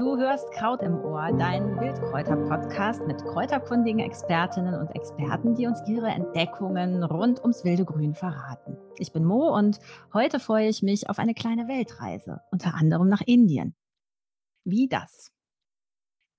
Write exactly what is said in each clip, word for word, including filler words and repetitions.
Du hörst Kraut im Ohr, dein Wildkräuter-Podcast mit kräuterkundigen Expertinnen und Experten, die uns ihre Entdeckungen rund ums wilde Grün verraten. Ich bin Mo und heute freue ich mich auf eine kleine Weltreise, unter anderem nach Indien. Wie das?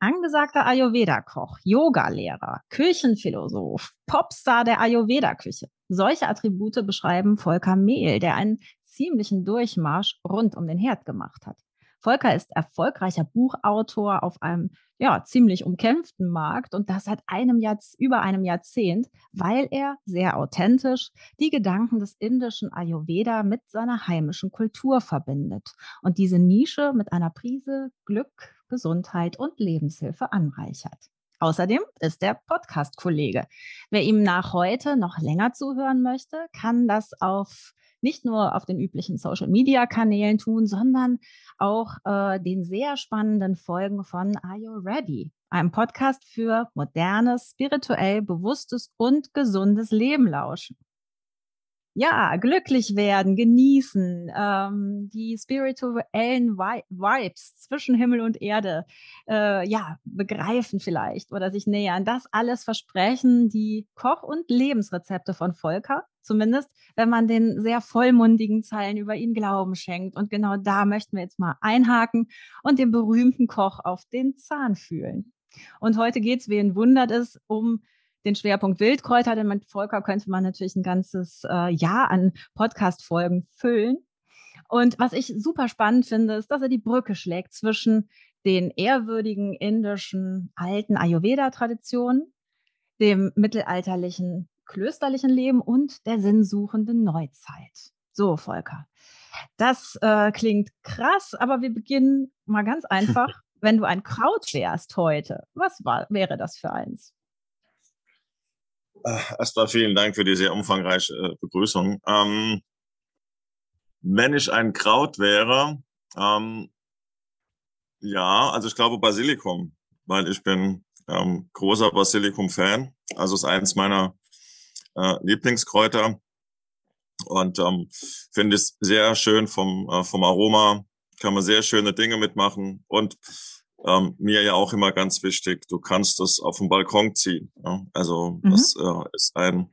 Angesagter Ayurveda-Koch, Yoga-Lehrer, Küchenphilosoph, Popstar der Ayurveda-Küche. Solche Attribute beschreiben Volker Mehl, der einen ziemlichen Durchmarsch rund um den Herd gemacht hat. Volker ist erfolgreicher Buchautor auf einem ja, ziemlich umkämpften Markt und das seit einem Jahrz- über einem Jahrzehnt, weil er sehr authentisch die Gedanken des indischen Ayurveda mit seiner heimischen Kultur verbindet und diese Nische mit einer Prise Glück, Gesundheit und Lebenshilfe anreichert. Außerdem ist er Podcast-Kollege. Wer ihm nach heute noch länger zuhören möchte, kann das auf nicht nur auf den üblichen Social-Media-Kanälen tun, sondern auch äh, den sehr spannenden Folgen von Are You Ready, einem Podcast für modernes, spirituell bewusstes und gesundes Leben lauschen. Ja, glücklich werden, genießen, ähm, die spirituellen Vi- Vibes zwischen Himmel und Erde, äh, ja, begreifen vielleicht oder sich nähern. Das alles versprechen die Koch- und Lebensrezepte von Volker, zumindest wenn man den sehr vollmundigen Zeilen über ihn Glauben schenkt. Und genau da möchten wir jetzt mal einhaken und den berühmten Koch auf den Zahn fühlen. Und heute geht es, wen wundert es, um den Schwerpunkt Wildkräuter, denn mit Volker könnte man natürlich ein ganzes äh, Jahr an Podcast-Folgen füllen. Und was ich super spannend finde, ist, dass er die Brücke schlägt zwischen den ehrwürdigen indischen alten Ayurveda-Traditionen, dem mittelalterlichen klösterlichen Leben und der sinnsuchenden Neuzeit. So, Volker, das äh, klingt krass, aber wir beginnen mal ganz einfach. Wenn du ein Kraut wärst heute, was war, wäre das für eins? Erstmal vielen Dank für die sehr umfangreiche Begrüßung. Ähm, wenn ich ein Kraut wäre, ähm, ja, also ich glaube Basilikum, weil ich bin ähm, großer Basilikum-Fan. Also ist eins meiner äh, Lieblingskräuter und ähm, finde es sehr schön vom, äh, vom Aroma, kann man sehr schöne Dinge mitmachen und Ähm, mir ja auch immer ganz wichtig, du kannst es auf den Balkon ziehen. Ja? Also mhm. das äh, ist ein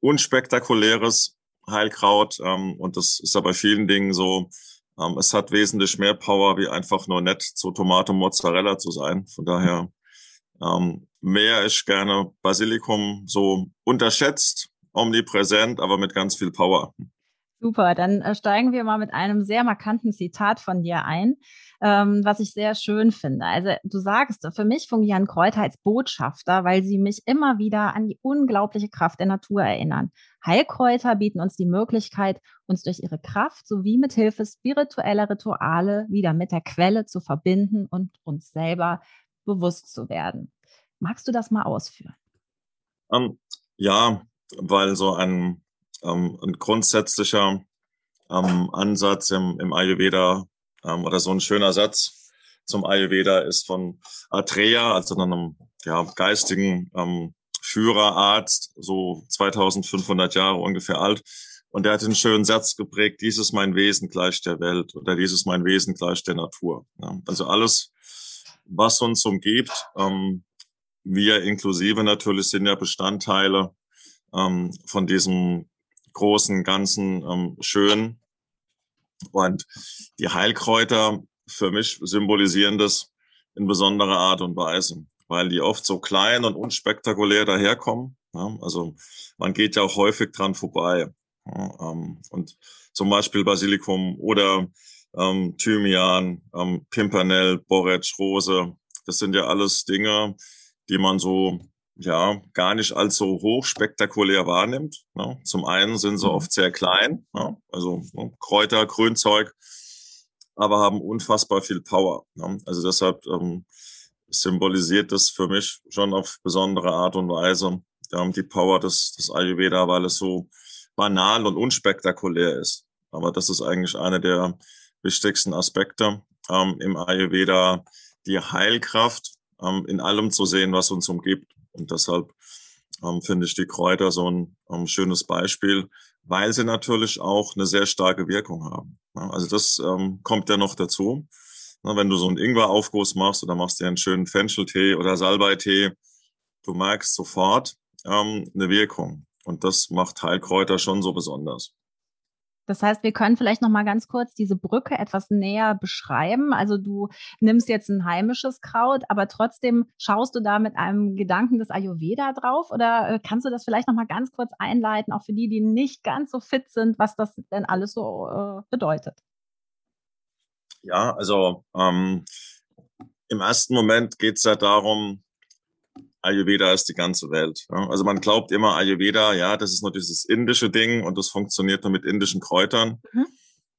unspektakuläres Heilkraut ähm, und das ist ja bei vielen Dingen so, ähm, es hat wesentlich mehr Power, wie einfach nur nett zu Tomate und Mozzarella zu sein. Von daher ähm, mehr ist gerne Basilikum, so unterschätzt, omnipräsent, aber mit ganz viel Power. Super, dann äh, steigen wir mal mit einem sehr markanten Zitat von dir ein, ähm, was ich sehr schön finde. Also du sagst, für mich fungieren Kräuter als Botschafter, weil sie mich immer wieder an die unglaubliche Kraft der Natur erinnern. Heilkräuter bieten uns die Möglichkeit, uns durch ihre Kraft sowie mit Hilfe spiritueller Rituale wieder mit der Quelle zu verbinden und uns selber bewusst zu werden. Magst du das mal ausführen? Um, ja, weil so ein Ähm, ein grundsätzlicher ähm, Ansatz im, im Ayurveda ähm, oder so ein schöner Satz zum Ayurveda ist von Atreya, also einem ja, geistigen ähm, Führerarzt, so zweitausendfünfhundert Jahre ungefähr alt. Und der hat den schönen Satz geprägt, dies ist mein Wesen gleich der Welt oder dies ist mein Wesen gleich der Natur. Ja, also alles, was uns umgibt, ähm, wir inklusive natürlich sind ja Bestandteile ähm, von diesem großen, ganzen, ähm, schön. Und die Heilkräuter für mich symbolisieren das in besonderer Art und Weise, weil die oft so klein und unspektakulär daherkommen. Ja? Also man geht ja auch häufig dran vorbei. Ja? Ähm, und zum Beispiel Basilikum oder ähm, Thymian, ähm, Pimpernel, Borretsch, Rose, das sind ja alles Dinge, die man so ja, gar nicht allzu hochspektakulär wahrnimmt. Ne? Zum einen sind sie oft sehr klein, ne? Also ne? Kräuter, Grünzeug, aber haben unfassbar viel Power. Ne? Also deshalb ähm, symbolisiert das für mich schon auf besondere Art und Weise ähm, die Power des, des Ayurveda, weil es so banal und unspektakulär ist. Aber das ist eigentlich einer der wichtigsten Aspekte ähm, im Ayurveda, die Heilkraft ähm, in allem zu sehen, was uns umgibt. Und deshalb ähm, finde ich die Kräuter so ein ähm, schönes Beispiel, weil sie natürlich auch eine sehr starke Wirkung haben. Also das ähm, kommt ja noch dazu. Wenn du so einen Ingwer-Aufguss machst oder machst dir einen schönen Fencheltee oder Salbeitee, du merkst sofort ähm, eine Wirkung. Und das macht Heilkräuter schon so besonders. Das heißt, wir können vielleicht noch mal ganz kurz diese Brücke etwas näher beschreiben. Also du nimmst jetzt ein heimisches Kraut, aber trotzdem schaust du da mit einem Gedanken des Ayurveda drauf? Oder kannst du das vielleicht noch mal ganz kurz einleiten, auch für die, die nicht ganz so fit sind, was das denn alles so äh, bedeutet? Ja, also ähm, im ersten Moment geht es ja darum, Ayurveda ist die ganze Welt. Ja. Also man glaubt immer, Ayurveda, ja, das ist nur dieses indische Ding und das funktioniert nur mit indischen Kräutern. Mhm.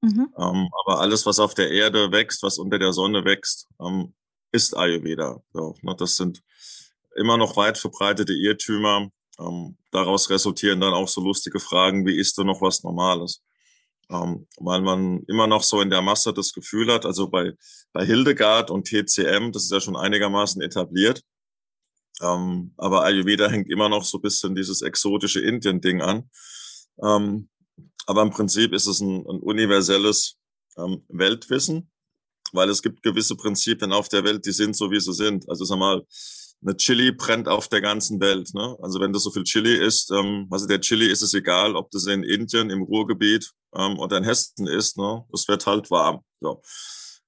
Mhm. Ähm, aber alles, was auf der Erde wächst, was unter der Sonne wächst, ähm, ist Ayurveda. So, ne, das sind immer noch weit verbreitete Irrtümer. Ähm, daraus resultieren dann auch so lustige Fragen, wie isst du noch was Normales? Ähm, weil man immer noch so in der Masse das Gefühl hat, also bei, bei Hildegard und T C M, das ist ja schon einigermaßen etabliert, Ähm, aber Ayurveda hängt immer noch so ein bisschen dieses exotische Indien-Ding an. Ähm, aber im Prinzip ist es ein, ein universelles ähm, Weltwissen, weil es gibt gewisse Prinzipien auf der Welt, die sind so, wie sie sind. Also sag mal, eine Chili brennt auf der ganzen Welt. Ne? Also wenn du so viel Chili isst, ähm, also der Chili ist es egal, ob das in Indien, im Ruhrgebiet ähm, oder in Hessen ist, ne? Es wird halt warm. So.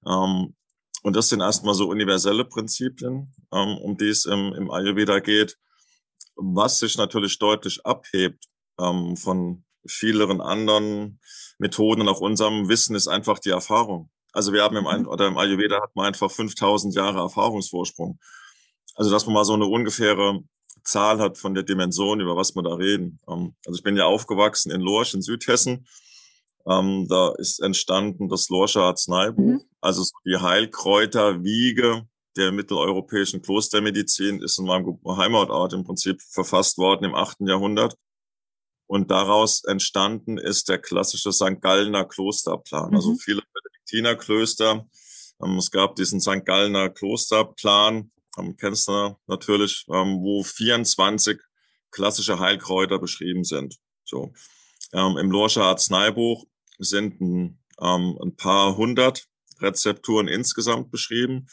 Ähm, Und das sind erstmal so universelle Prinzipien, ähm, um die es im, im Ayurveda geht, was sich natürlich deutlich abhebt ähm, von vielen anderen Methoden. Und auch unserem Wissen ist einfach die Erfahrung. Also wir haben im, oder im Ayurveda hat man einfach fünftausend Jahre Erfahrungsvorsprung. Also dass man mal so eine ungefähre Zahl hat von der Dimension, über was wir da reden. Ähm, also ich bin ja aufgewachsen in Lorsch in Südhessen. Ähm, da ist entstanden das Lorscher Arzneibuch, mhm. also die Heilkräuterwiege der mitteleuropäischen Klostermedizin ist in meinem Heimatort im Prinzip verfasst worden im achten Jahrhundert. Und daraus entstanden ist der klassische Sankt Gallener Klosterplan. Mhm. Also viele Benediktinerklöster. Ähm, es gab diesen Sankt Gallener Klosterplan, ähm, kennst du natürlich, ähm, wo vierundzwanzig klassische Heilkräuter beschrieben sind. So. Ähm, im Lorscher Arzneibuch sind ein, ähm, ein paar hundert Rezepturen insgesamt beschrieben.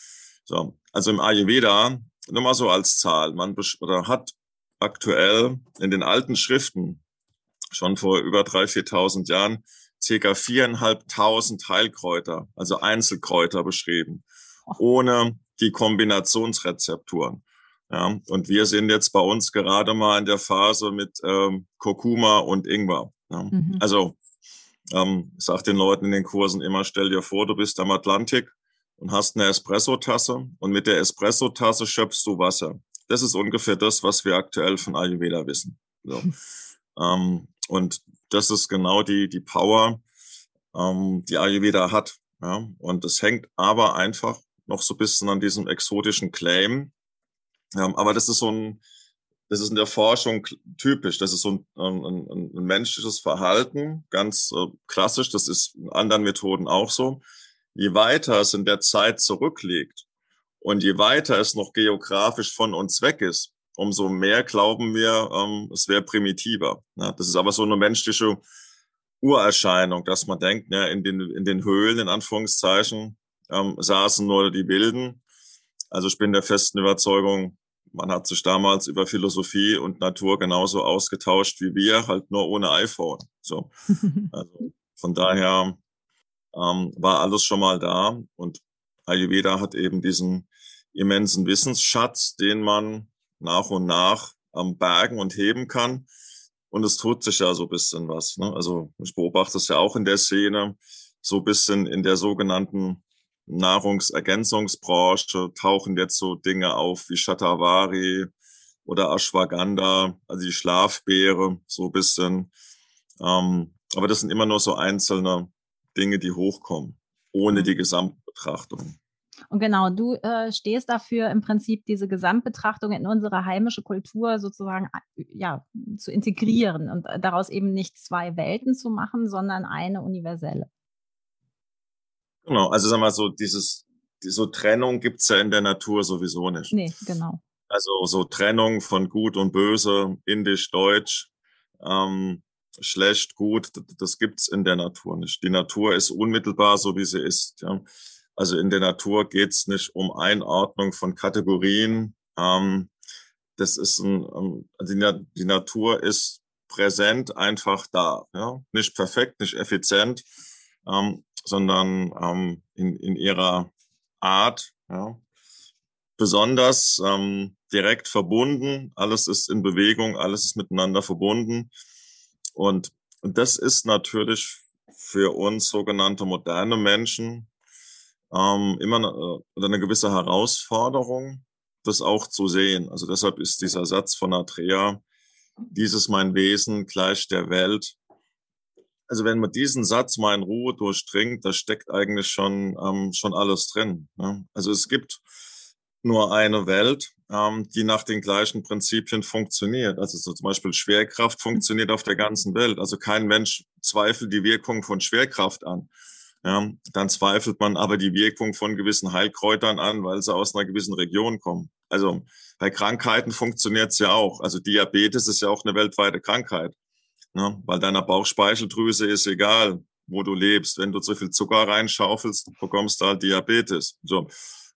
So, also im Ayurveda, nur mal so als Zahl, man besch- oder hat aktuell in den alten Schriften schon vor über dreitausend, viertausend Jahren ca. viertausendfünfhundert Heilkräuter, also Einzelkräuter beschrieben, ohne die Kombinationsrezepturen. Ja, und wir sind jetzt bei uns gerade mal in der Phase mit ähm, Kurkuma und Ingwer. Ja. Mhm. Also ähm, ich sage den Leuten in den Kursen immer, stell dir vor, du bist am Atlantik und hast eine Espressotasse und mit der Espressotasse schöpfst du Wasser. Das ist ungefähr das, was wir aktuell von Ayurveda wissen. So. Mhm. Ähm, und das ist genau die, die Power, ähm, die Ayurveda hat. Ja. Und es hängt aber einfach noch so ein bisschen an diesem exotischen Claim. Ja, aber das ist so ein, das ist in der Forschung typisch. Das ist so ein, ein, ein menschliches Verhalten, ganz äh, klassisch. Das ist in anderen Methoden auch so. Je weiter es in der Zeit zurückliegt und je weiter es noch geografisch von uns weg ist, umso mehr glauben wir, ähm, es wäre primitiver. Ja, das ist aber so eine menschliche Urerscheinung, dass man denkt, ja, in den, in den Höhlen, in Anführungszeichen, ähm, saßen nur die Wilden. Also ich bin der festen Überzeugung, man hat sich damals über Philosophie und Natur genauso ausgetauscht wie wir, halt nur ohne iPhone. So. Also von daher ähm, war alles schon mal da und Ayurveda hat eben diesen immensen Wissensschatz, den man nach und nach ähm, bergen und heben kann. Und es tut sich ja so ein bisschen was. Ne? Also ich beobachte es ja auch in der Szene, so ein bisschen in der sogenannten Nahrungsergänzungsbranche tauchen jetzt so Dinge auf wie Shatavari oder Ashwagandha, also die Schlafbeere, so ein bisschen. Ähm, aber das sind immer nur so einzelne Dinge, die hochkommen, ohne die Gesamtbetrachtung. Und genau, du äh, stehst dafür im Prinzip diese Gesamtbetrachtung in unsere heimische Kultur sozusagen ja, zu integrieren und daraus eben nicht zwei Welten zu machen, sondern eine universelle. Genau, also sagen wir mal so, dieses, so Trennung gibt's ja in der Natur sowieso nicht. Nee, genau. Also so Trennung von Gut und Böse, Indisch, Deutsch, ähm, schlecht, gut, das gibt's in der Natur nicht. Die Natur ist unmittelbar, so wie sie ist. Ja. Also in der Natur geht's nicht um Einordnung von Kategorien. Ähm, das ist ein, ähm, die, die Natur ist präsent, einfach da. Ja. Nicht perfekt, nicht effizient, ähm, sondern ähm, in, in ihrer Art, ja. Besonders ähm, direkt verbunden. Alles ist in Bewegung, alles ist miteinander verbunden. Und das ist natürlich für uns sogenannte moderne Menschen ähm, immer eine, eine gewisse Herausforderung, das auch zu sehen. Also deshalb ist dieser Satz von Atreya, dieses mein Wesen gleich der Welt. Also wenn man diesen Satz mal in Ruhe durchdringt, da steckt eigentlich schon, ähm, schon alles drin. Ne? Also es gibt nur eine Welt, ähm, die nach den gleichen Prinzipien funktioniert. Also so zum Beispiel Schwerkraft funktioniert auf der ganzen Welt. Also kein Mensch zweifelt die Wirkung von Schwerkraft an. Ja, dann zweifelt man aber die Wirkung von gewissen Heilkräutern an, weil sie aus einer gewissen Region kommen. Also bei Krankheiten funktioniert es ja auch. Also Diabetes ist ja auch eine weltweite Krankheit, ne? Weil deiner Bauchspeicheldrüse ist egal, wo du lebst. Wenn du zu viel Zucker reinschaufelst, bekommst du halt Diabetes. So.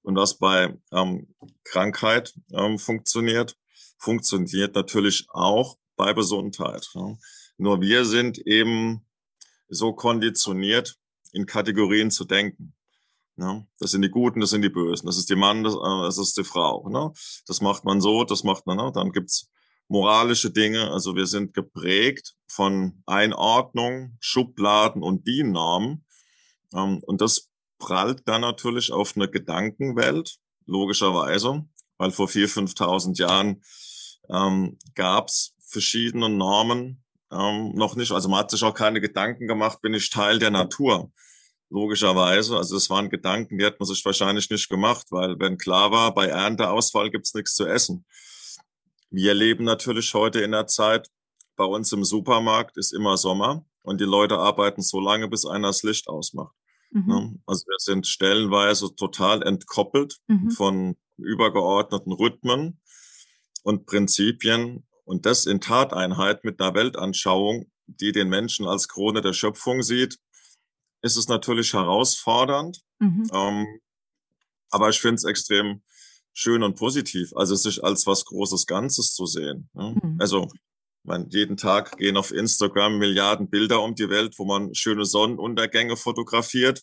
Und was bei ähm, Krankheit ähm, funktioniert, funktioniert natürlich auch bei Gesundheit. Ja. Nur wir sind eben so konditioniert, in Kategorien zu denken. Ja. Das sind die Guten, das sind die Bösen, das ist die Mann, das, äh, das ist die Frau. Ne? Das macht man so, das macht man. Ne? Dann gibt's moralische Dinge. Also wir sind geprägt von Einordnung, Schubladen und DIN-Normen. Ähm, und das prallt dann natürlich auf eine Gedankenwelt, logischerweise, weil vor viertausend, fünftausend Jahren ähm, gab es verschiedene Normen ähm, noch nicht. Also man hat sich auch keine Gedanken gemacht, bin ich Teil der Natur, logischerweise. Also das waren Gedanken, die hat man sich wahrscheinlich nicht gemacht, weil wenn klar war, bei Ernteausfall gibt es nichts zu essen. Wir leben natürlich heute in der Zeit, bei uns im Supermarkt ist immer Sommer und die Leute arbeiten so lange, bis einer das Licht ausmacht. Mhm. Also wir sind stellenweise total entkoppelt mhm. von übergeordneten Rhythmen und Prinzipien und das in Tateinheit mit einer Weltanschauung, die den Menschen als Krone der Schöpfung sieht, ist es natürlich herausfordernd, mhm. ähm, aber ich finde es extrem schön und positiv, also sich als was Großes Ganzes zu sehen. Ja? Mhm. Also man, jeden Tag gehen auf Instagram Milliarden Bilder um die Welt, wo man schöne Sonnenuntergänge fotografiert.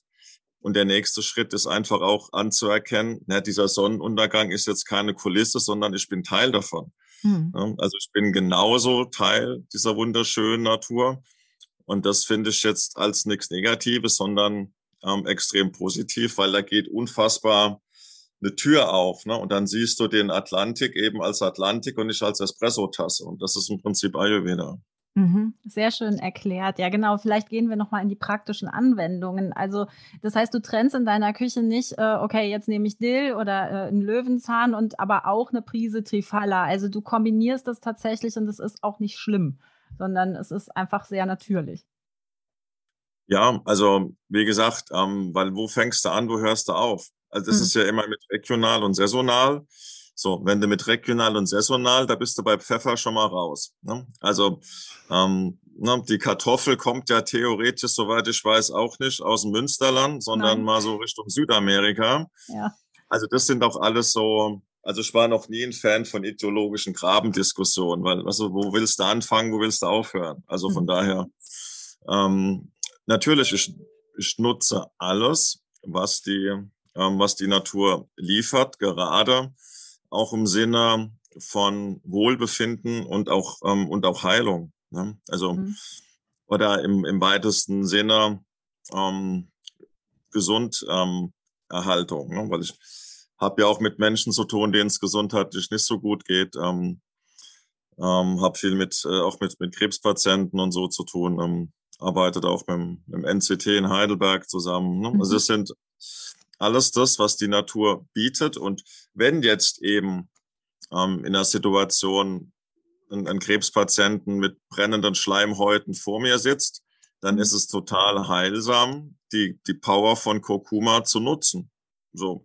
Und der nächste Schritt ist einfach auch anzuerkennen, na, dieser Sonnenuntergang ist jetzt keine Kulisse, sondern ich bin Teil davon. Mhm. Ja, also ich bin genauso Teil dieser wunderschönen Natur. Und das finde ich jetzt als nichts Negatives, sondern ähm, extrem positiv, weil da geht unfassbar eine Tür auf, ne? Und dann siehst du den Atlantik eben als Atlantik und nicht als Espresso-Tasse. Und das ist im Prinzip Ayurveda. Mhm. Sehr schön erklärt. Ja, genau. Vielleicht gehen wir nochmal in die praktischen Anwendungen. Also das heißt, du trennst in deiner Küche nicht, äh, okay, jetzt nehme ich Dill oder äh, einen Löwenzahn und aber auch eine Prise Trifala. Also du kombinierst das tatsächlich und das ist auch nicht schlimm, sondern es ist einfach sehr natürlich. Ja, also wie gesagt, ähm, weil wo fängst du an, wo hörst du auf? Also das hm. ist ja immer mit regional und saisonal. So, wenn du mit regional und saisonal, da bist du bei Pfeffer schon mal raus. Ne? Also ähm, ne, die Kartoffel kommt ja theoretisch, soweit ich weiß, auch nicht aus dem Münsterland, sondern Nein. mal so Richtung Südamerika. Ja. Also das sind auch alles so, also ich war noch nie ein Fan von ideologischen Grabendiskussionen, weil also wo willst du anfangen, wo willst du aufhören? Also von hm. daher, ähm, natürlich, ich, ich nutze alles, was die... was die Natur liefert, gerade auch im Sinne von Wohlbefinden und auch ähm, und auch Heilung. Ne? Also mhm. oder im, im weitesten Sinne ähm, Gesunderhaltung, ähm, ne? Weil ich habe ja auch mit Menschen zu tun, denen es gesundheitlich nicht so gut geht. Ähm, ähm, habe viel mit äh, auch mit mit Krebspatienten und so zu tun. Ähm, arbeitet auch mit dem, mit dem N C T in Heidelberg zusammen. Ne? Mhm. Also es sind alles das, was die Natur bietet. Und wenn jetzt eben ähm, in der Situation ein, ein Krebspatienten mit brennenden Schleimhäuten vor mir sitzt, dann ist es total heilsam, die die Power von Kurkuma zu nutzen. So,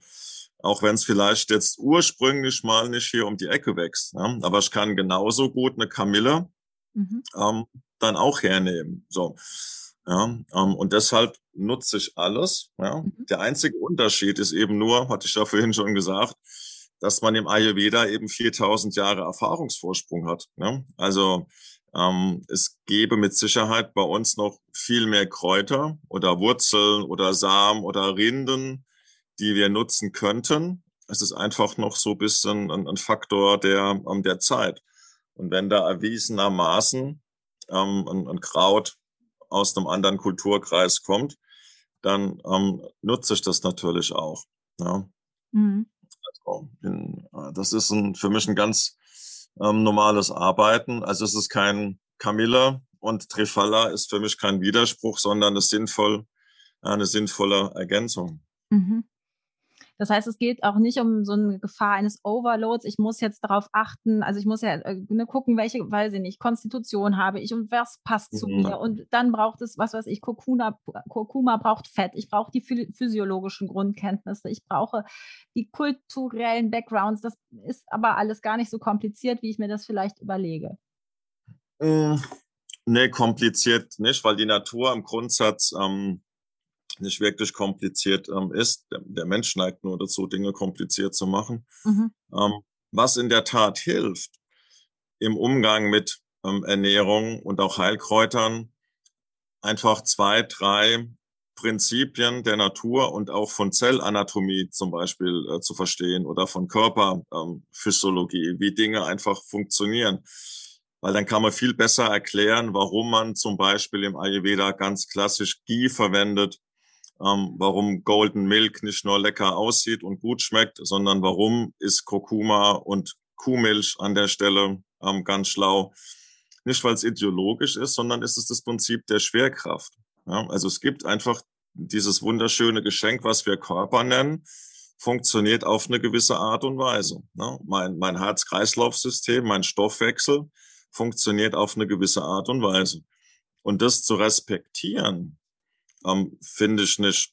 auch wenn es vielleicht jetzt ursprünglich mal nicht hier um die Ecke wächst. Ne? Aber ich kann genauso gut eine Kamille mhm. ähm, dann auch hernehmen. So. Ja, ähm, und deshalb nutze ich alles. Ja. Mhm. Der einzige Unterschied ist eben nur, hatte ich ja vorhin schon gesagt, dass man im Ayurveda eben viertausend Jahre Erfahrungsvorsprung hat. Ne? Also ähm, es gäbe mit Sicherheit bei uns noch viel mehr Kräuter oder Wurzeln oder Samen oder Rinden, die wir nutzen könnten. Es ist einfach noch so ein bisschen ein, ein Faktor der, der Zeit. Und wenn da erwiesenermaßen ähm, ein, ein Kraut aus einem anderen Kulturkreis kommt, dann ähm, nutze ich das natürlich auch. Ja. Mhm. Also in, das ist ein, für mich ein ganz ähm, normales Arbeiten. Also es ist kein Kamille und Trifala ist für mich kein Widerspruch, sondern eine, sinnvoll, eine sinnvolle Ergänzung. Mhm. Das heißt, es geht auch nicht um so eine Gefahr eines Overloads. Ich muss jetzt darauf achten, also ich muss ja äh, gucken, welche, weiß ich nicht, Konstitution habe ich und was passt zu mir. Und dann braucht es, was weiß ich, Kurkuma, Kurkuma braucht Fett. Ich brauche die physiologischen Grundkenntnisse. Ich brauche die kulturellen Backgrounds. Das ist aber alles gar nicht so kompliziert, wie ich mir das vielleicht überlege. Äh, nee, kompliziert nicht, weil die Natur im Grundsatz ähm nicht wirklich kompliziert ähm, ist. Der, der Mensch neigt nur dazu, Dinge kompliziert zu machen. Mhm. Ähm, was in der Tat hilft im Umgang mit ähm, Ernährung und auch Heilkräutern, einfach zwei, drei Prinzipien der Natur und auch von Zellanatomie zum Beispiel äh, zu verstehen oder von Körperphysiologie, ähm, wie Dinge einfach funktionieren. Weil dann kann man viel besser erklären, warum man zum Beispiel im Ayurveda ganz klassisch Ghee verwendet, Ähm, warum Golden Milk nicht nur lecker aussieht und gut schmeckt, sondern warum ist Kurkuma und Kuhmilch an der Stelle ähm, ganz schlau. Nicht, weil es ideologisch ist, sondern es ist das Prinzip der Schwerkraft. Ja? Also es gibt einfach dieses wunderschöne Geschenk, was wir Körper nennen, funktioniert auf eine gewisse Art und Weise. Ne? Mein, mein Herz-Kreislauf-System, mein Stoffwechsel funktioniert auf eine gewisse Art und Weise. Und das zu respektieren, Ähm, finde ich nicht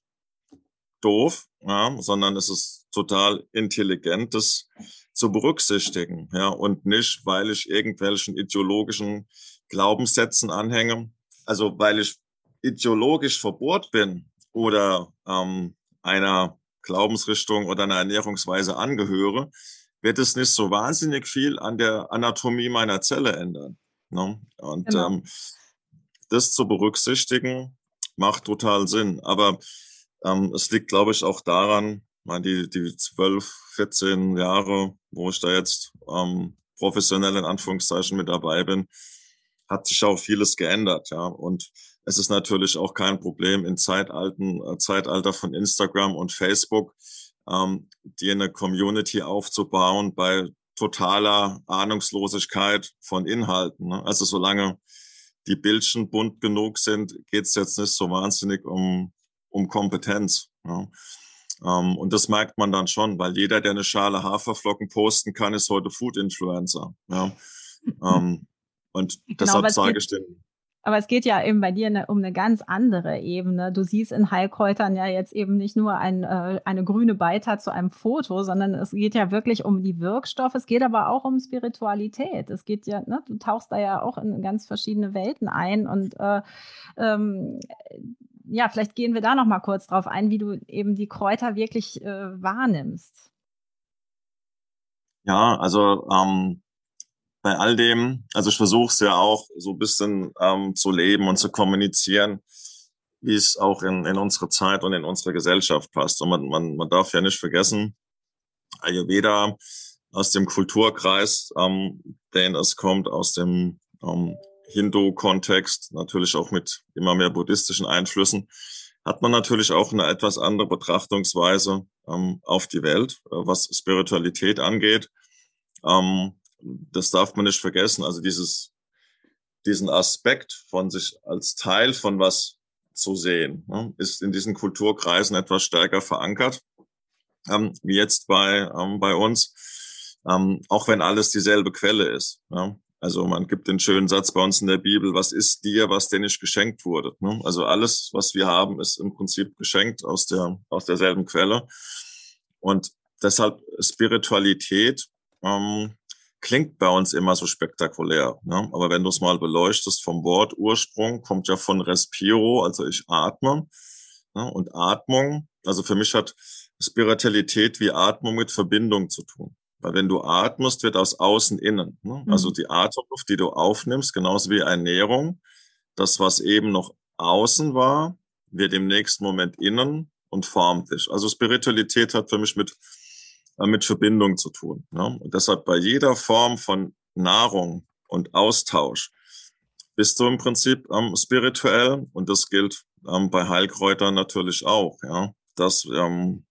doof, ja, sondern es ist total intelligent, das zu berücksichtigen, ja, und nicht, weil ich irgendwelchen ideologischen Glaubenssätzen anhänge, also weil ich ideologisch verbohrt bin oder ähm, einer Glaubensrichtung oder einer Ernährungsweise angehöre, wird es nicht so wahnsinnig viel an der Anatomie meiner Zelle ändern, ne? Und genau. ähm, das zu berücksichtigen, macht total Sinn, aber ähm, es liegt, glaube ich, auch daran, meine, die, die zwölf, vierzehn Jahre, wo ich da jetzt ähm, professionell in Anführungszeichen mit dabei bin, hat sich auch vieles geändert, ja. Und es ist natürlich auch kein Problem im Zeitalten, äh, Zeitalter von Instagram und Facebook, ähm, dir eine Community aufzubauen bei totaler Ahnungslosigkeit von Inhalten, ne? Also solange die Bildchen bunt genug sind, geht es jetzt nicht so wahnsinnig um, um Kompetenz. Ja. Ähm, und das merkt man dann schon, weil jeder, der eine Schale Haferflocken posten kann, ist heute Food-Influencer. Ja. ähm, und genau, deshalb sage ich denen. Aber es geht ja eben bei dir ne, um eine ganz andere Ebene. Du siehst in Heilkräutern ja jetzt eben nicht nur ein, äh, eine grüne Beitat zu einem Foto, sondern es geht ja wirklich um die Wirkstoffe. Es geht aber auch um Spiritualität. Es geht ja, ne, du tauchst da ja auch in ganz verschiedene Welten ein. Und äh, ähm, ja, vielleicht gehen wir da noch mal kurz drauf ein, wie du eben die Kräuter wirklich äh, wahrnimmst. Ja, also ähm bei all dem, also ich versuche es ja auch so ein bisschen ähm, zu leben und zu kommunizieren, wie es auch in, in unsere Zeit und in unsere Gesellschaft passt. Und man, man, man darf ja nicht vergessen, Ayurveda aus dem Kulturkreis, ähm, den es kommt, aus dem ähm, Hindu-Kontext, natürlich auch mit immer mehr buddhistischen Einflüssen, hat man natürlich auch eine etwas andere Betrachtungsweise ähm, auf die Welt, äh, was Spiritualität angeht. Ähm, Das darf man nicht vergessen. Also dieses, diesen Aspekt von sich als Teil von was zu sehen, ne, ist in diesen Kulturkreisen etwas stärker verankert, ähm, wie jetzt bei, ähm, bei uns, ähm, auch wenn alles dieselbe Quelle ist. Ja. Also man gibt den schönen Satz bei uns in der Bibel, was ist dir, was dir nicht geschenkt wurde. Ne? Also alles, was wir haben, ist im Prinzip geschenkt aus der, aus derselben Quelle. Und deshalb Spiritualität, ähm, Klingt bei uns immer so spektakulär, ne? Aber wenn du es mal beleuchtest, vom Wort Ursprung kommt ja von Respiro, also ich atme, ne? Und Atmung, also für mich hat Spiritualität wie Atmung mit Verbindung zu tun. Weil wenn du atmest, wird aus außen innen, ne? Mhm. Also die Atemluft, die du aufnimmst, genauso wie Ernährung, das, was eben noch außen war, wird im nächsten Moment innen und formt dich. Also Spiritualität hat für mich mit mit Verbindung zu tun. Ne? Und deshalb bei jeder Form von Nahrung und Austausch bist du im Prinzip ähm, spirituell, und das gilt ähm, bei Heilkräutern natürlich auch, ja? Dass ähm,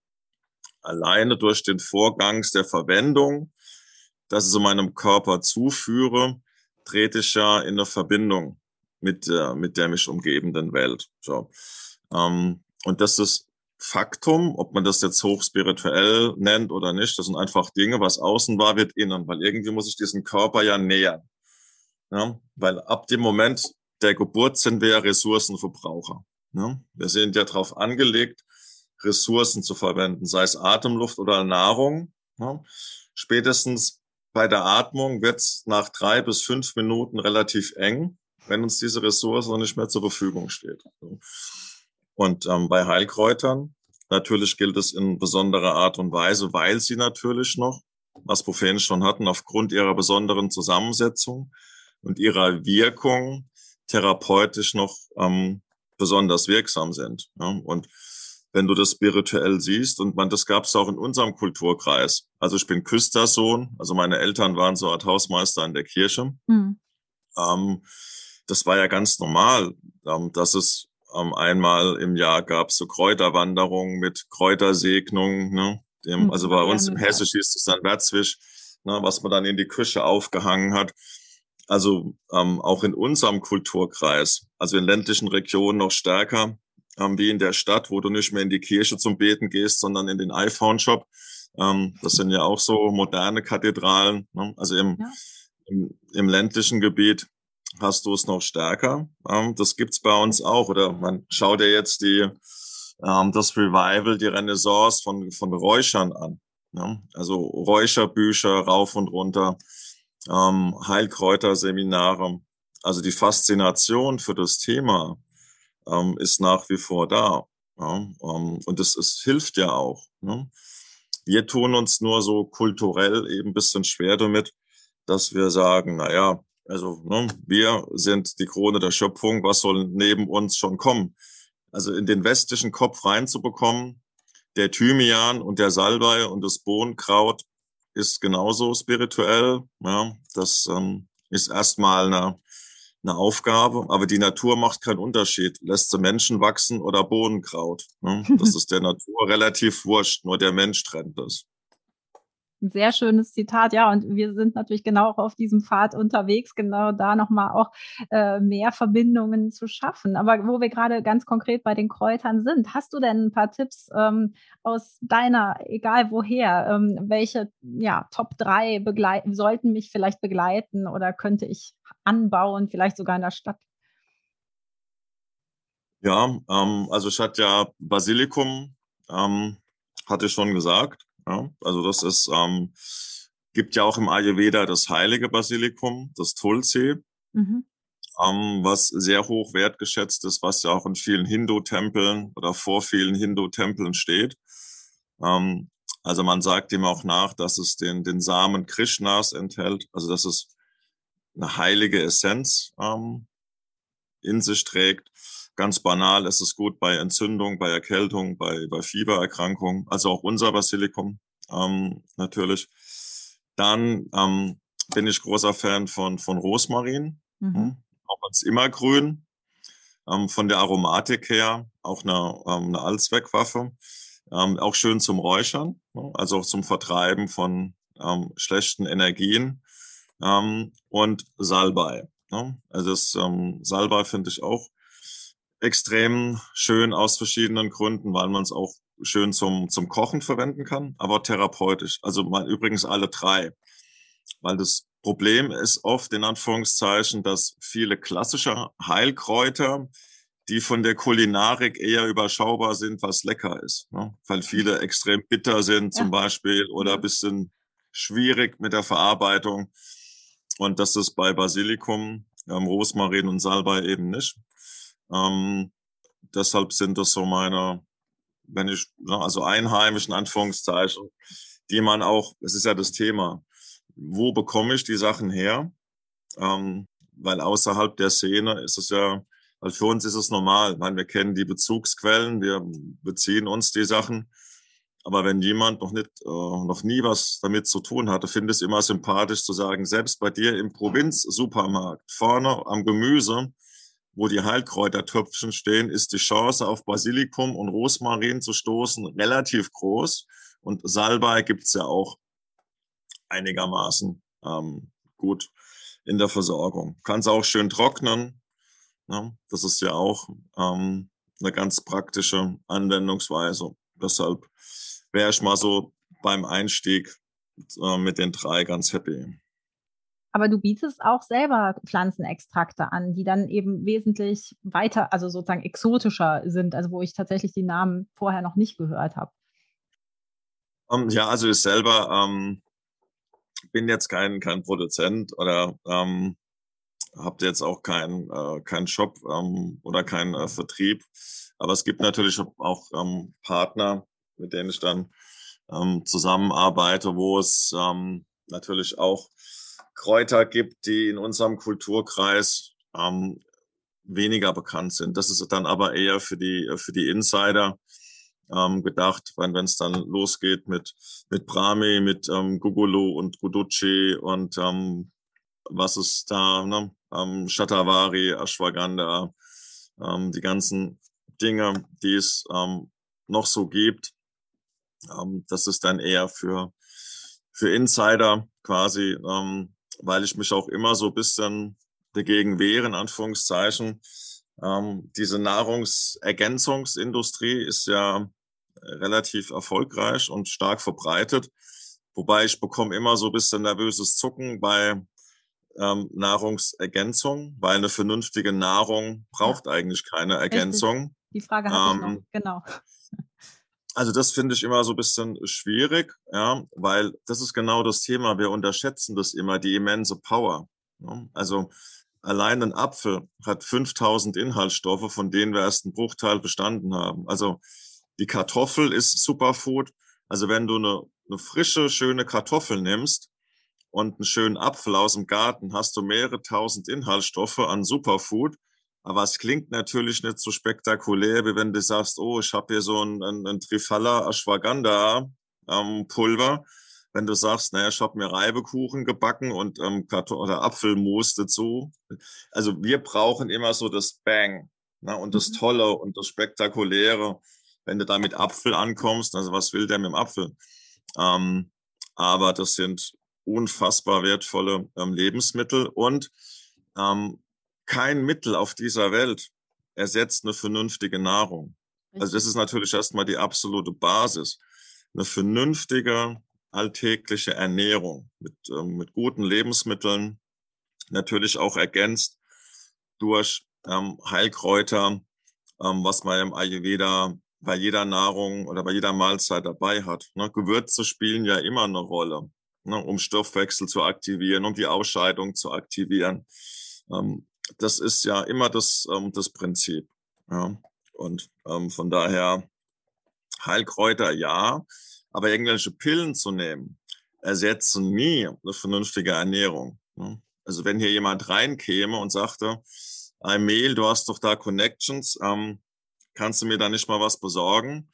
alleine durch den Vorgang der Verwendung, dass ich so meinem Körper zuführe, trete ich ja in eine Verbindung mit, äh, mit der mich umgebenden Welt. So. Ähm, und das ist Faktum, ob man das jetzt hochspirituell nennt oder nicht, das sind einfach Dinge, was außen war, wird innen, weil irgendwie muss ich diesen Körper ja nähern. Ja? Weil ab dem Moment der Geburt sind wir ja Ressourcenverbraucher. Ja? Wir sind ja darauf angelegt, Ressourcen zu verwenden, sei es Atemluft oder Nahrung. Ja? Spätestens bei der Atmung wird es nach drei bis fünf Minuten relativ eng, wenn uns diese Ressource noch nicht mehr zur Verfügung steht. Ja? Und ähm, bei Heilkräutern, natürlich gilt es in besonderer Art und Weise, weil sie natürlich noch, was wir vorhin schon hatten, aufgrund ihrer besonderen Zusammensetzung und ihrer Wirkung therapeutisch noch ähm, besonders wirksam sind. Ja? Und wenn du das spirituell siehst, und man, das gab es auch in unserem Kulturkreis. Also ich bin Küstersohn, also meine Eltern waren so Art Hausmeister in der Kirche. Mhm. Ähm, das war ja ganz normal, ähm, dass es Um, einmal im Jahr gab es so Kräuterwanderungen mit Kräutersegnung, ne? Dem, also bei uns im Hessisch hieß es dann Wärzwisch, ne? Was man dann in die Küche aufgehangen hat. Also um, auch in unserem Kulturkreis, also in ländlichen Regionen noch stärker, um, wie in der Stadt, wo du nicht mehr in die Kirche zum Beten gehst, sondern in den iPhone-Shop. Um, das sind ja auch so moderne Kathedralen, ne? Also im, ja. im, im ländlichen Gebiet hast du es noch stärker. Das gibt's bei uns auch. Oder man schaut ja jetzt die, das Revival, die Renaissance von, von Räuchern an. Also Räucherbücher rauf und runter, Heilkräuterseminare. Also die Faszination für das Thema ist nach wie vor da. Und es, es hilft ja auch. Wir tun uns nur so kulturell eben ein bisschen schwer damit, dass wir sagen, naja, also, ne, wir sind die Krone der Schöpfung, was soll neben uns schon kommen? Also in den westlichen Kopf reinzubekommen, der Thymian und der Salbei und das Bohnenkraut ist genauso spirituell. Ja, das ähm, ist erstmal eine, eine Aufgabe, aber die Natur macht keinen Unterschied. Lässt sie Menschen wachsen oder Bohnenkraut. Ne? Das ist der Natur relativ wurscht, nur der Mensch trennt das. Ein sehr schönes Zitat, ja, und wir sind natürlich genau auch auf diesem Pfad unterwegs, genau da nochmal auch äh, mehr Verbindungen zu schaffen. Aber wo wir gerade ganz konkret bei den Kräutern sind, hast du denn ein paar Tipps ähm, aus deiner, egal woher, ähm, welche ja, Top drei begleiten, sollten mich vielleicht begleiten oder könnte ich anbauen, vielleicht sogar in der Stadt? Ja, ähm, also ich hatte ja Basilikum, ähm, hatte ich schon gesagt. Ja, also das ist, ähm, gibt ja auch im Ayurveda das heilige Basilikum, das Tulsi, mhm. ähm, was sehr hoch wertgeschätzt ist, was ja auch in vielen Hindu-Tempeln oder vor vielen Hindu-Tempeln steht. Ähm, also man sagt ihm auch nach, dass es den, den Samen Krishnas enthält, also dass es eine heilige Essenz ähm, in sich trägt. Ganz banal, es ist gut bei Entzündung, bei Erkältung, bei, bei Fiebererkrankungen, also auch unser Basilikum ähm, natürlich. Dann ähm, bin ich großer Fan von, von Rosmarin, mhm. auch als Immergrün, ähm, von der Aromatik her, auch eine, ähm, eine Allzweckwaffe, ähm, auch schön zum Räuchern, also auch zum Vertreiben von ähm, schlechten Energien ähm, und Salbei. Ne? Also das ähm, Salbei finde ich auch extrem schön aus verschiedenen Gründen, weil man es auch schön zum zum Kochen verwenden kann, aber therapeutisch. Also man, übrigens alle drei, weil das Problem ist oft in Anführungszeichen, dass viele klassische Heilkräuter, die von der Kulinarik eher überschaubar sind, was lecker ist, ne? Weil viele extrem bitter sind zum ja. Beispiel oder ein bisschen schwierig mit der Verarbeitung. Und das ist bei Basilikum, ähm, Rosmarin und Salbei eben nicht. Ähm, deshalb sind das so meine, wenn ich, also einheimischen Anführungszeichen, die man auch, es ist ja das Thema, wo bekomme ich die Sachen her? Ähm, weil außerhalb der Szene ist es ja, weil für uns ist es normal. Ich meine, wir kennen die Bezugsquellen, wir beziehen uns die Sachen. Aber wenn jemand noch nicht, äh, noch nie was damit zu tun hatte, finde ich es immer sympathisch zu sagen, selbst bei dir im Provinzsupermarkt, vorne am Gemüse, wo die Heilkräutertöpfchen stehen, ist die Chance, auf Basilikum und Rosmarin zu stoßen, relativ groß. Und Salbei gibt es ja auch einigermaßen ähm, gut in der Versorgung. Kann es auch schön trocknen. Ja, das ist ja auch ähm, eine ganz praktische Anwendungsweise. Deshalb wäre ich mal so beim Einstieg äh, mit den drei ganz happy. Aber du bietest auch selber Pflanzenextrakte an, die dann eben wesentlich weiter, also sozusagen exotischer sind, also wo ich tatsächlich die Namen vorher noch nicht gehört habe. Um, ja, also ich selber ähm, bin jetzt kein, kein Produzent oder ähm, habe jetzt auch keinen äh, kein Shop ähm, oder keinen äh, Vertrieb. Aber es gibt natürlich auch ähm, Partner, mit denen ich dann ähm, zusammenarbeite, wo es ähm, natürlich auch Kräuter gibt, die in unserem Kulturkreis ähm, weniger bekannt sind. Das ist dann aber eher für die für die Insider ähm, gedacht, wenn wenn es dann losgeht mit mit Brahmi, mit ähm, Gugulo und Guduchi und ähm, was ist da, ne? ähm, Shatavari, Ashwagandha, ähm, die ganzen Dinge, die es ähm, noch so gibt. Ähm, das ist dann eher für für Insider quasi, ähm, weil ich mich auch immer so ein bisschen dagegen wehre, in Anführungszeichen. Ähm, diese Nahrungsergänzungsindustrie ist ja relativ erfolgreich und stark verbreitet, wobei ich bekomme immer so ein bisschen nervöses Zucken bei ähm, Nahrungsergänzung, weil eine vernünftige Nahrung braucht ja eigentlich keine Ergänzung. Richtig. Die Frage hatte ähm, ich noch, genau. Also das finde ich immer so ein bisschen schwierig, ja, weil das ist genau das Thema. Wir unterschätzen das immer, die immense Power. Ne? Also allein ein Apfel hat fünftausend Inhaltsstoffe, von denen wir erst einen Bruchteil bestanden haben. Also die Kartoffel ist Superfood. Also wenn du eine, eine frische, schöne Kartoffel nimmst und einen schönen Apfel aus dem Garten, hast du mehrere tausend Inhaltsstoffe an Superfood. Aber es klingt natürlich nicht so spektakulär, wie wenn du sagst, oh, ich habe hier so ein, ein, ein Trifala Ashwagandha ähm, Pulver. Wenn du sagst, naja, ich habe mir Reibekuchen gebacken und ähm, Karton- oder Apfelmus dazu. Also wir brauchen immer so das Bang, ne, und das Tolle und das Spektakuläre. Wenn du da mit Apfel ankommst, also was will der mit dem Apfel? Ähm, aber das sind unfassbar wertvolle ähm, Lebensmittel und ähm, kein Mittel auf dieser Welt ersetzt eine vernünftige Nahrung. Also das ist natürlich erstmal die absolute Basis. Eine vernünftige, alltägliche Ernährung mit, äh, mit guten Lebensmitteln, natürlich auch ergänzt durch ähm, Heilkräuter, ähm, was man im Ayurveda bei jeder Nahrung oder bei jeder Mahlzeit dabei hat. Ne? Gewürze spielen ja immer eine Rolle, ne? Um Stoffwechsel zu aktivieren, um die Ausscheidung zu aktivieren. Ähm, Das ist ja immer das, ähm, das Prinzip. Ja. Und ähm, von daher Heilkräuter ja, aber irgendwelche Pillen zu nehmen, ersetzen nie eine vernünftige Ernährung. Ne? Also wenn hier jemand reinkäme und sagte, ein Mehl, du hast doch da Connections, ähm, kannst du mir da nicht mal was besorgen?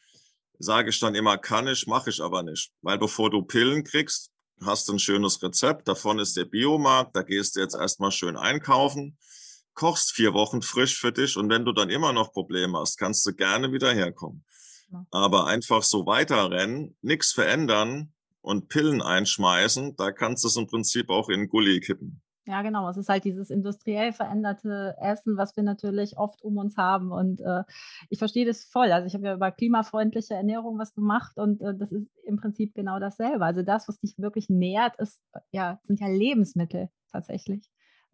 Sage ich dann immer, kann ich, mache ich aber nicht. Weil bevor du Pillen kriegst, hast ein schönes Rezept, davon ist der Biomarkt, da gehst du jetzt erstmal schön einkaufen, kochst vier Wochen frisch für dich und wenn du dann immer noch Probleme hast, kannst du gerne wieder herkommen. Ja. Aber einfach so weiterrennen, nichts verändern und Pillen einschmeißen, da kannst du es im Prinzip auch in Gully kippen. Ja, genau. Es ist halt dieses industriell veränderte Essen, was wir natürlich oft um uns haben. Und äh, ich verstehe das voll. Also ich habe ja über klimafreundliche Ernährung was gemacht und äh, das ist im Prinzip genau dasselbe. Also das, was dich wirklich nährt, ist, ja, sind ja Lebensmittel tatsächlich.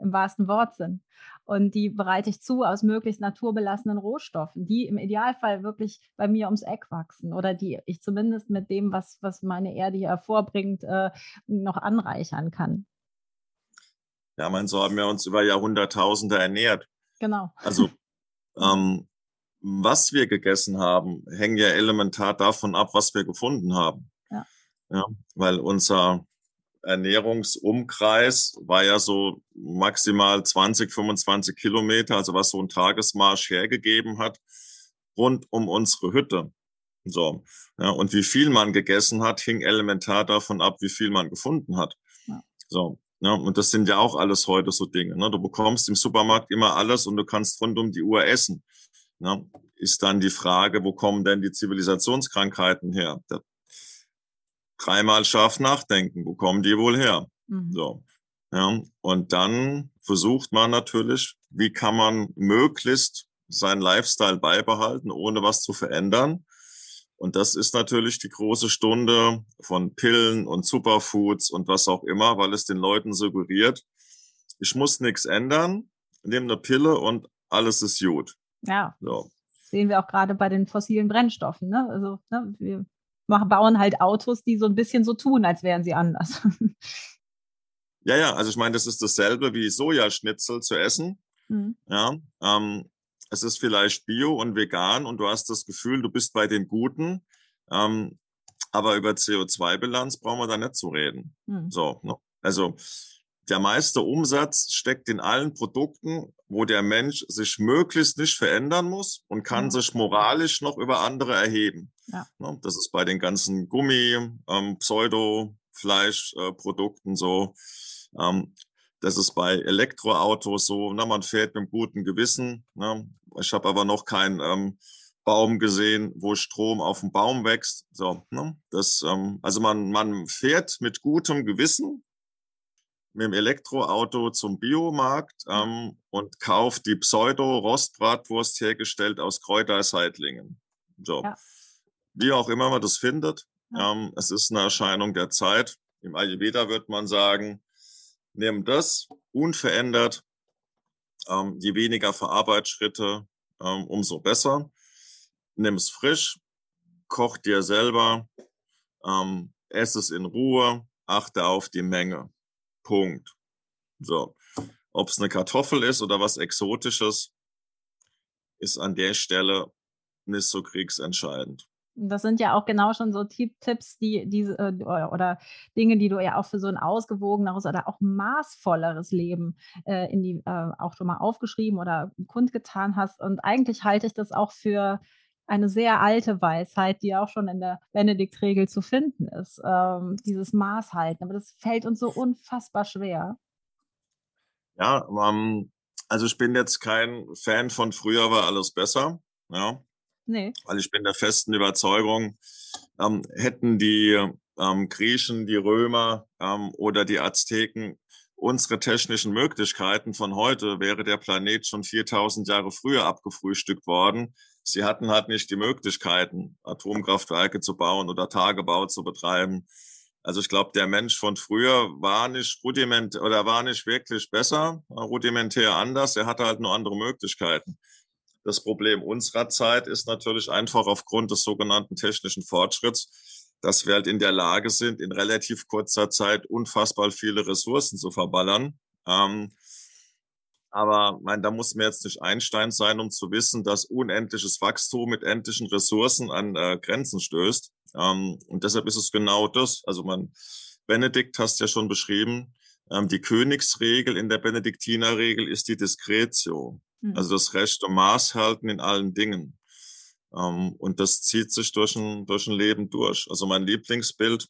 im wahrsten Wortsinn. Und die bereite ich zu aus möglichst naturbelassenen Rohstoffen, die im Idealfall wirklich bei mir ums Eck wachsen oder die ich zumindest mit dem, was, was meine Erde hier hervorbringt, äh, noch anreichern kann. Ja, mein, so haben wir uns über Jahrhunderttausende ernährt. Genau. Also ähm, was wir gegessen haben, hängt ja elementar davon ab, was wir gefunden haben. Ja. Ja, weil unser Ernährungsumkreis war ja so maximal zwanzig, fünfundzwanzig Kilometer, also was so ein Tagesmarsch hergegeben hat, rund um unsere Hütte. So, ja, und wie viel man gegessen hat, hing elementar davon ab, wie viel man gefunden hat. Ja. So, ja, und das sind ja auch alles heute so Dinge. Ne? Du bekommst im Supermarkt immer alles und du kannst rund um die Uhr essen. Ne? Ist dann die Frage, wo kommen denn die Zivilisationskrankheiten her? Da dreimal scharf nachdenken, wo kommen die wohl her? Mhm. So, ja, und dann versucht man natürlich, wie kann man möglichst seinen Lifestyle beibehalten, ohne was zu verändern. Und das ist natürlich die große Stunde von Pillen und Superfoods und was auch immer, weil es den Leuten suggeriert, ich muss nichts ändern, nehme eine Pille und alles ist gut. Ja, so. Das sehen wir auch gerade bei den fossilen Brennstoffen. Ne? Also, ne, wir machen, bauen halt Autos, die so ein bisschen so tun, als wären sie anders. Ja, ja, also ich meine, das ist dasselbe wie Sojaschnitzel zu essen. Mhm. Ja, ähm, es ist vielleicht bio und vegan und du hast das Gefühl, du bist bei den Guten, ähm, aber über C O zwei Bilanz brauchen wir da nicht zu reden. Mhm. So, also der meiste Umsatz steckt in allen Produkten, wo der Mensch sich möglichst nicht verändern muss und kann mhm. sich moralisch noch über andere erheben. Ja. Das ist bei den ganzen Gummi-, ähm, Pseudo-Fleischprodukten äh, so. Ähm, das ist bei Elektroautos so. Na, man fährt mit einem guten Gewissen. Ne? Ich habe aber noch keinen ähm, Baum gesehen, wo Strom auf dem Baum wächst. So, ne? Das, ähm, also man, man fährt mit gutem Gewissen mit dem Elektroauto zum Biomarkt ähm, und kauft die Pseudo-Rostbratwurst hergestellt aus Kräuterseitlingen. So. Ja. Wie auch immer man das findet, ja. ähm, es ist eine Erscheinung der Zeit. Im Ayurveda wird man sagen, nimm das unverändert, ähm, je weniger Verarbeitungsschritte, ähm, umso besser. Nimm es frisch, koch dir selber, ähm, ess es in Ruhe, achte auf die Menge. Punkt. So. Ob es eine Kartoffel ist oder was Exotisches, ist an der Stelle nicht so kriegsentscheidend. Das sind ja auch genau schon so Tipps, die, die, oder Dinge, die du ja auch für so ein ausgewogeneres oder auch maßvolleres Leben äh, in die, äh, auch schon mal aufgeschrieben oder kundgetan hast. Und eigentlich halte ich das auch für eine sehr alte Weisheit, die auch schon in der Benediktinerregel zu finden ist, ähm, dieses Maß halten. Aber das fällt uns so unfassbar schwer. Ja, um, also ich bin jetzt kein Fan von früher war alles besser, ja. Nee. Weil ich bin der festen Überzeugung, ähm, hätten die ähm, Griechen, die Römer ähm, oder die Azteken unsere technischen Möglichkeiten von heute, wäre der Planet schon viertausend Jahre früher abgefrühstückt worden. Sie hatten halt nicht die Möglichkeiten, Atomkraftwerke zu bauen oder Tagebau zu betreiben. Also ich glaube, der Mensch von früher war nicht rudiment oder war nicht wirklich besser, rudimentär anders. Er hatte halt nur andere Möglichkeiten. Das Problem unserer Zeit ist natürlich einfach aufgrund des sogenannten technischen Fortschritts, dass wir halt in der Lage sind, in relativ kurzer Zeit unfassbar viele Ressourcen zu verballern. Ähm, aber mein, da muss man jetzt nicht Einstein sein, um zu wissen, dass unendliches Wachstum mit endlichen Ressourcen an äh, Grenzen stößt. Ähm, und deshalb ist es genau das. Also man, Benedikt hast ja schon beschrieben, ähm, die Königsregel in der Benediktinerregel ist die Discretio. Also das rechte Maß halten in allen Dingen. Ähm, und das zieht sich durch ein, durch ein Leben durch. Also mein Lieblingsbild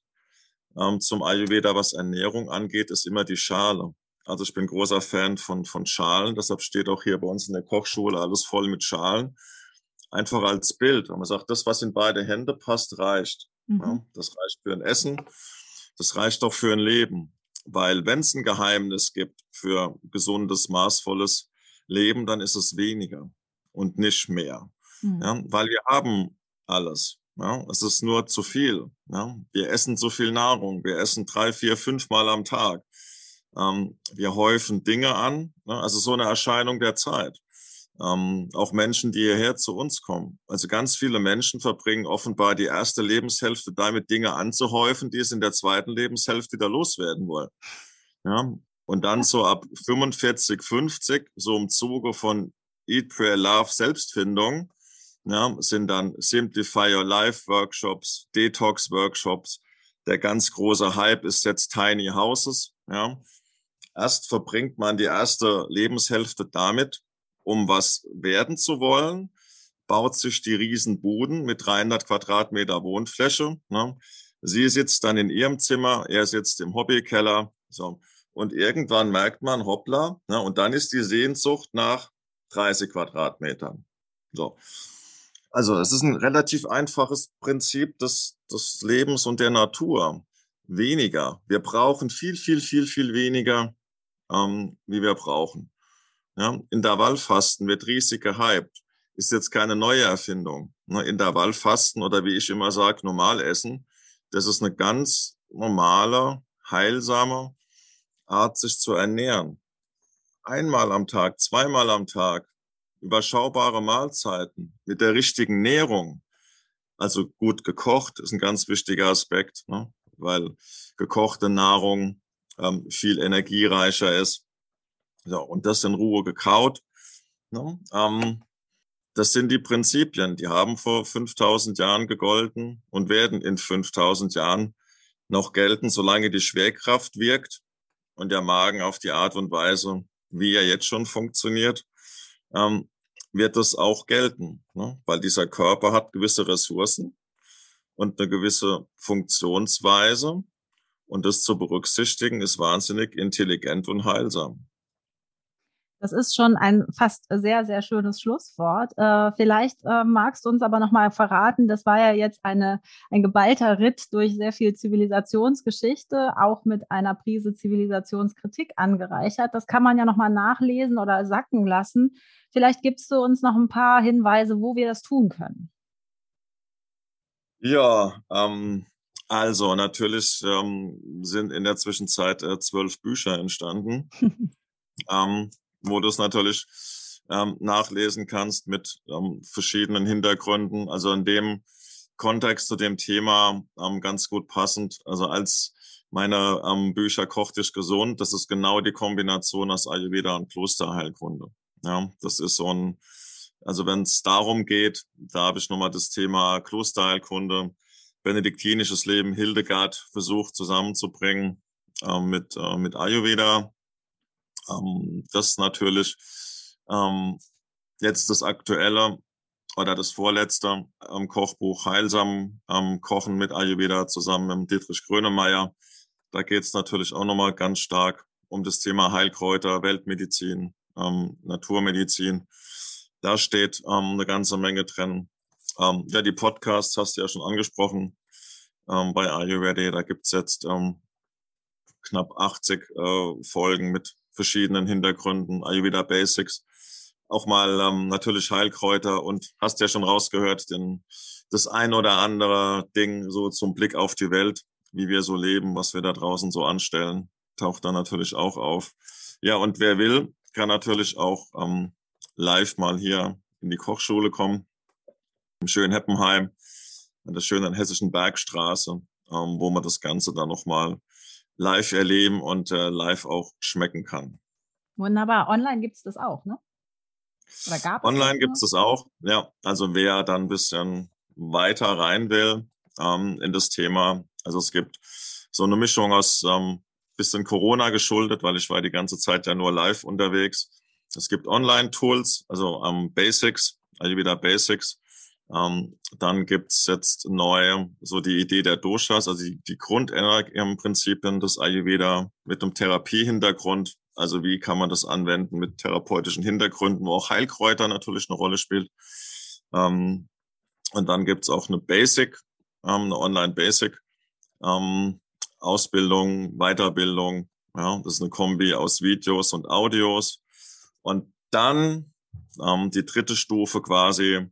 ähm, zum Ayurveda, was Ernährung angeht, ist immer die Schale. Also ich bin großer Fan von, von Schalen. Deshalb steht auch hier bei uns in der Kochschule alles voll mit Schalen. Einfach als Bild. Und man sagt, das, was in beide Hände passt, reicht. Mhm. Ja, das reicht für ein Essen. Das reicht auch für ein Leben. Weil wenn es ein Geheimnis gibt für gesundes, maßvolles Leben, dann ist es weniger und nicht mehr, mhm. ja, weil wir haben alles. Ja, es ist nur zu viel. Ja. Wir essen zu viel Nahrung. Wir essen drei, vier, fünf Mal am Tag. Ähm, wir häufen Dinge an, ne? Also so eine Erscheinung der Zeit. Ähm, auch Menschen, die hierher zu uns kommen. Also ganz viele Menschen verbringen offenbar die erste Lebenshälfte damit, Dinge anzuhäufen, die es in der zweiten Lebenshälfte wieder loswerden wollen. Ja? Und dann so ab fünfundvierzig, fünfzig, so im Zuge von Eat, Prayer, Love, Selbstfindung, ja, sind dann Simplify Your Life Workshops, Detox Workshops. Der ganz große Hype ist jetzt Tiny Houses. Ja. Erst verbringt man die erste Lebenshälfte damit, um was werden zu wollen, baut sich die Riesenbuden mit dreihundert Quadratmeter Wohnfläche. Ne. Sie sitzt dann in ihrem Zimmer, er sitzt im Hobbykeller. So. Und irgendwann merkt man, hoppla, ne, und dann ist die Sehnsucht nach dreißig Quadratmetern. So. Also es ist ein relativ einfaches Prinzip des, des Lebens und der Natur. Weniger. Wir brauchen viel, viel, viel, viel weniger, ähm, wie wir brauchen. Ja? Intervallfasten wird riesig gehypt. Ist jetzt keine neue Erfindung. Ne? Intervallfasten oder wie ich immer sage, Normalessen, das ist eine ganz normale, heilsame Art, sich zu ernähren. Einmal am Tag, zweimal am Tag, überschaubare Mahlzeiten mit der richtigen Nährung. Also gut gekocht ist ein ganz wichtiger Aspekt, ne? Weil gekochte Nahrung ähm, viel energiereicher ist. So, und das in Ruhe gekaut. Ne? Ähm, das sind die Prinzipien, die haben vor fünftausend Jahren gegolten und werden in fünftausend Jahren noch gelten, solange die Schwerkraft wirkt und der Magen auf die Art und Weise, wie er jetzt schon funktioniert, ähm, wird das auch gelten, ne? Weil dieser Körper hat gewisse Ressourcen und eine gewisse Funktionsweise, und das zu berücksichtigen ist wahnsinnig intelligent und heilsam. Das ist schon ein fast sehr, sehr schönes Schlusswort. Äh, vielleicht äh, magst du uns aber nochmal verraten, das war ja jetzt eine, ein geballter Ritt durch sehr viel Zivilisationsgeschichte, auch mit einer Prise Zivilisationskritik angereichert. Das kann man ja nochmal nachlesen oder sacken lassen. Vielleicht gibst du uns noch ein paar Hinweise, wo wir das tun können. Ja, ähm, also natürlich ähm, sind in der Zwischenzeit äh, zwölf Bücher entstanden. ähm, wo du es natürlich ähm, nachlesen kannst mit ähm, verschiedenen Hintergründen. Also in dem Kontext zu dem Thema ähm, ganz gut passend. Also als meine ähm, Bücher Koch dich gesund, das ist genau die Kombination aus Ayurveda und Klosterheilkunde. Ja, das ist so ein, also wenn es darum geht, da habe ich nochmal das Thema Klosterheilkunde, benediktinisches Leben, Hildegard versucht zusammenzubringen äh, mit, äh, mit Ayurveda. Ähm, das natürlich ähm, jetzt das aktuelle oder das vorletzte ähm, Kochbuch Heilsam ähm, Kochen mit Ayurveda zusammen mit Dietrich Grönemeyer. Da geht es natürlich auch nochmal ganz stark um das Thema Heilkräuter, Weltmedizin, ähm, Naturmedizin. Da steht ähm, eine ganze Menge drin. Ähm, ja, die Podcasts hast du ja schon angesprochen ähm, bei Are You Ready. Da gibt es jetzt ähm, knapp achtzig äh, Folgen mit verschiedenen Hintergründen, Ayurveda Basics, auch mal ähm, natürlich Heilkräuter, und hast ja schon rausgehört, den, das ein oder andere Ding so zum Blick auf die Welt, wie wir so leben, was wir da draußen so anstellen, taucht da natürlich auch auf. Ja, und wer will, kann natürlich auch ähm, live mal hier in die Kochschule kommen, im schönen Heppenheim, an der schönen hessischen Bergstraße, ähm, wo man das Ganze dann nochmal live erleben und äh, live auch schmecken kann. Wunderbar. Online gibt es das auch, ne? Oder gab Online gibt es das auch, ja. Also wer dann ein bisschen weiter rein will ähm, in das Thema, also es gibt so eine Mischung aus ähm, bisschen Corona geschuldet, weil ich war die ganze Zeit ja nur live unterwegs. Es gibt Online-Tools, also ähm, Basics, also wieder Basics. Ähm, dann gibt's jetzt neu so die Idee der Doshas, also die, die Grundprinzipien des Ayurveda mit einem Therapiehintergrund. Also wie kann man das anwenden mit therapeutischen Hintergründen, wo auch Heilkräuter natürlich eine Rolle spielt. Ähm, und dann gibt's auch eine Basic, ähm, eine Online-Basic, ähm, Ausbildung, Weiterbildung. Ja, das ist eine Kombi aus Videos und Audios. Und dann ähm, die dritte Stufe quasi.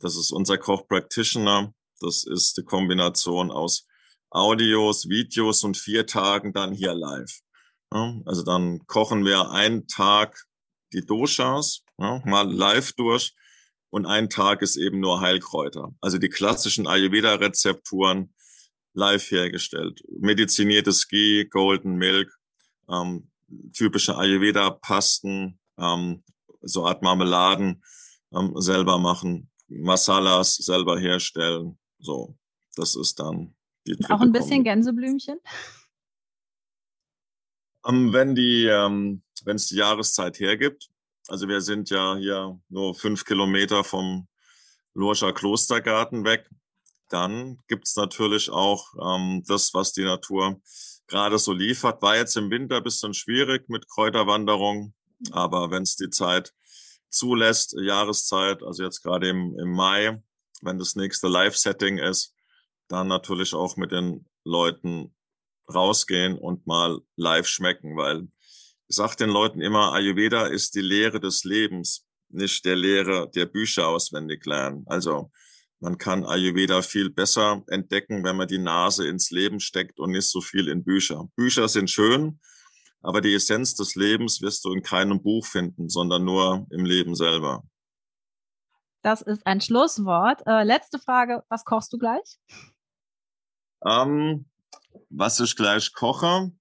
Das ist unser Koch Practitioner. Das ist die Kombination aus Audios, Videos und vier Tagen dann hier live. Ja, also dann kochen wir einen Tag die Doshas, ja, mal live durch, und ein Tag ist eben nur Heilkräuter. Also die klassischen Ayurveda-Rezepturen live hergestellt. Mediziniertes Ghee, Golden Milk, ähm, typische Ayurveda-Pasten, ähm, so Art Marmeladen ähm, selber machen, Masalas selber herstellen. So, das ist dann die dritte. Auch ein bisschen Kombi. Gänseblümchen? Ähm, wenn die, ähm, wenn es die Jahreszeit hergibt, also wir sind ja hier nur fünf Kilometer vom Lorscher Klostergarten weg, dann gibt es natürlich auch ähm, das, was die Natur gerade so liefert. War jetzt im Winter ein bisschen schwierig mit Kräuterwanderung, aber wenn es die Zeit zulässt, Jahreszeit, also jetzt gerade im, im Mai, wenn das nächste Live-Setting ist, dann natürlich auch mit den Leuten rausgehen und mal live schmecken, weil ich sage den Leuten immer, Ayurveda ist die Lehre des Lebens, nicht der Lehre der Bücher auswendig lernen. Also man kann Ayurveda viel besser entdecken, wenn man die Nase ins Leben steckt und nicht so viel in Bücher. Bücher sind schön, aber die Essenz des Lebens wirst du in keinem Buch finden, sondern nur im Leben selber. Das ist ein Schlusswort. Äh, letzte Frage, was kochst du gleich? Ähm, was ich gleich koche?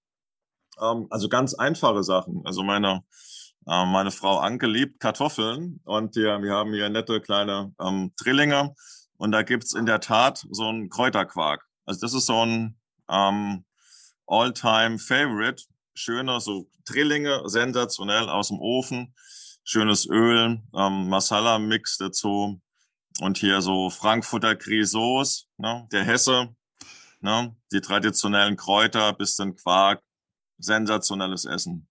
Ähm, also ganz einfache Sachen. Also meine, äh, meine Frau Anke liebt Kartoffeln und die, wir haben hier nette kleine ähm, Drillinge und da gibt's in der Tat so einen Kräuterquark. Also das ist so ein ähm, All-Time-Favorite. Schöner, so Drillinge, sensationell aus dem Ofen, schönes Öl, ähm, Masala-Mix dazu und hier so Frankfurter Grisauce, ne, der Hesse, ne, die traditionellen Kräuter, bisschen Quark, sensationelles Essen.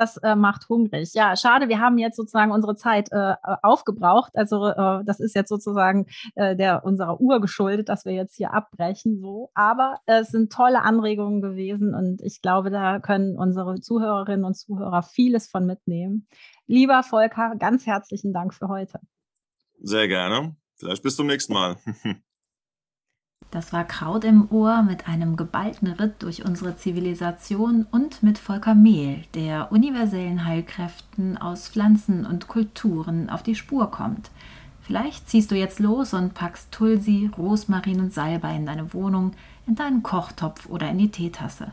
Das äh, macht hungrig. Ja, schade, wir haben jetzt sozusagen unsere Zeit äh, aufgebraucht. Also äh, das ist jetzt sozusagen äh, der unserer Uhr geschuldet, dass wir jetzt hier abbrechen. So, aber äh, es sind tolle Anregungen gewesen und ich glaube, da können unsere Zuhörerinnen und Zuhörer vieles von mitnehmen. Lieber Volker, ganz herzlichen Dank für heute. Sehr gerne. Vielleicht bis zum nächsten Mal. Das war Kraut im Ohr mit einem geballten Ritt durch unsere Zivilisation und mit Volker Mehl, der universellen Heilkräften aus Pflanzen und Kulturen auf die Spur kommt. Vielleicht ziehst du jetzt los und packst Tulsi, Rosmarin und Salbei in deine Wohnung, in deinen Kochtopf oder in die Teetasse.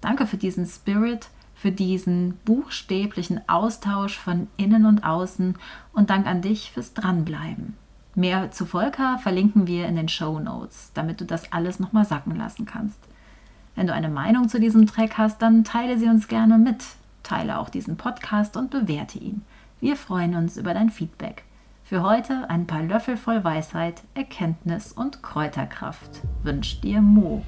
Danke für diesen Spirit, für diesen buchstäblichen Austausch von innen und außen und Dank an dich fürs Dranbleiben. Mehr zu Volker verlinken wir in den Shownotes, damit du das alles nochmal sacken lassen kannst. Wenn du eine Meinung zu diesem Track hast, dann teile sie uns gerne mit. Teile auch diesen Podcast und bewerte ihn. Wir freuen uns über dein Feedback. Für heute ein paar Löffel voll Weisheit, Erkenntnis und Kräuterkraft. Wünscht dir Mo.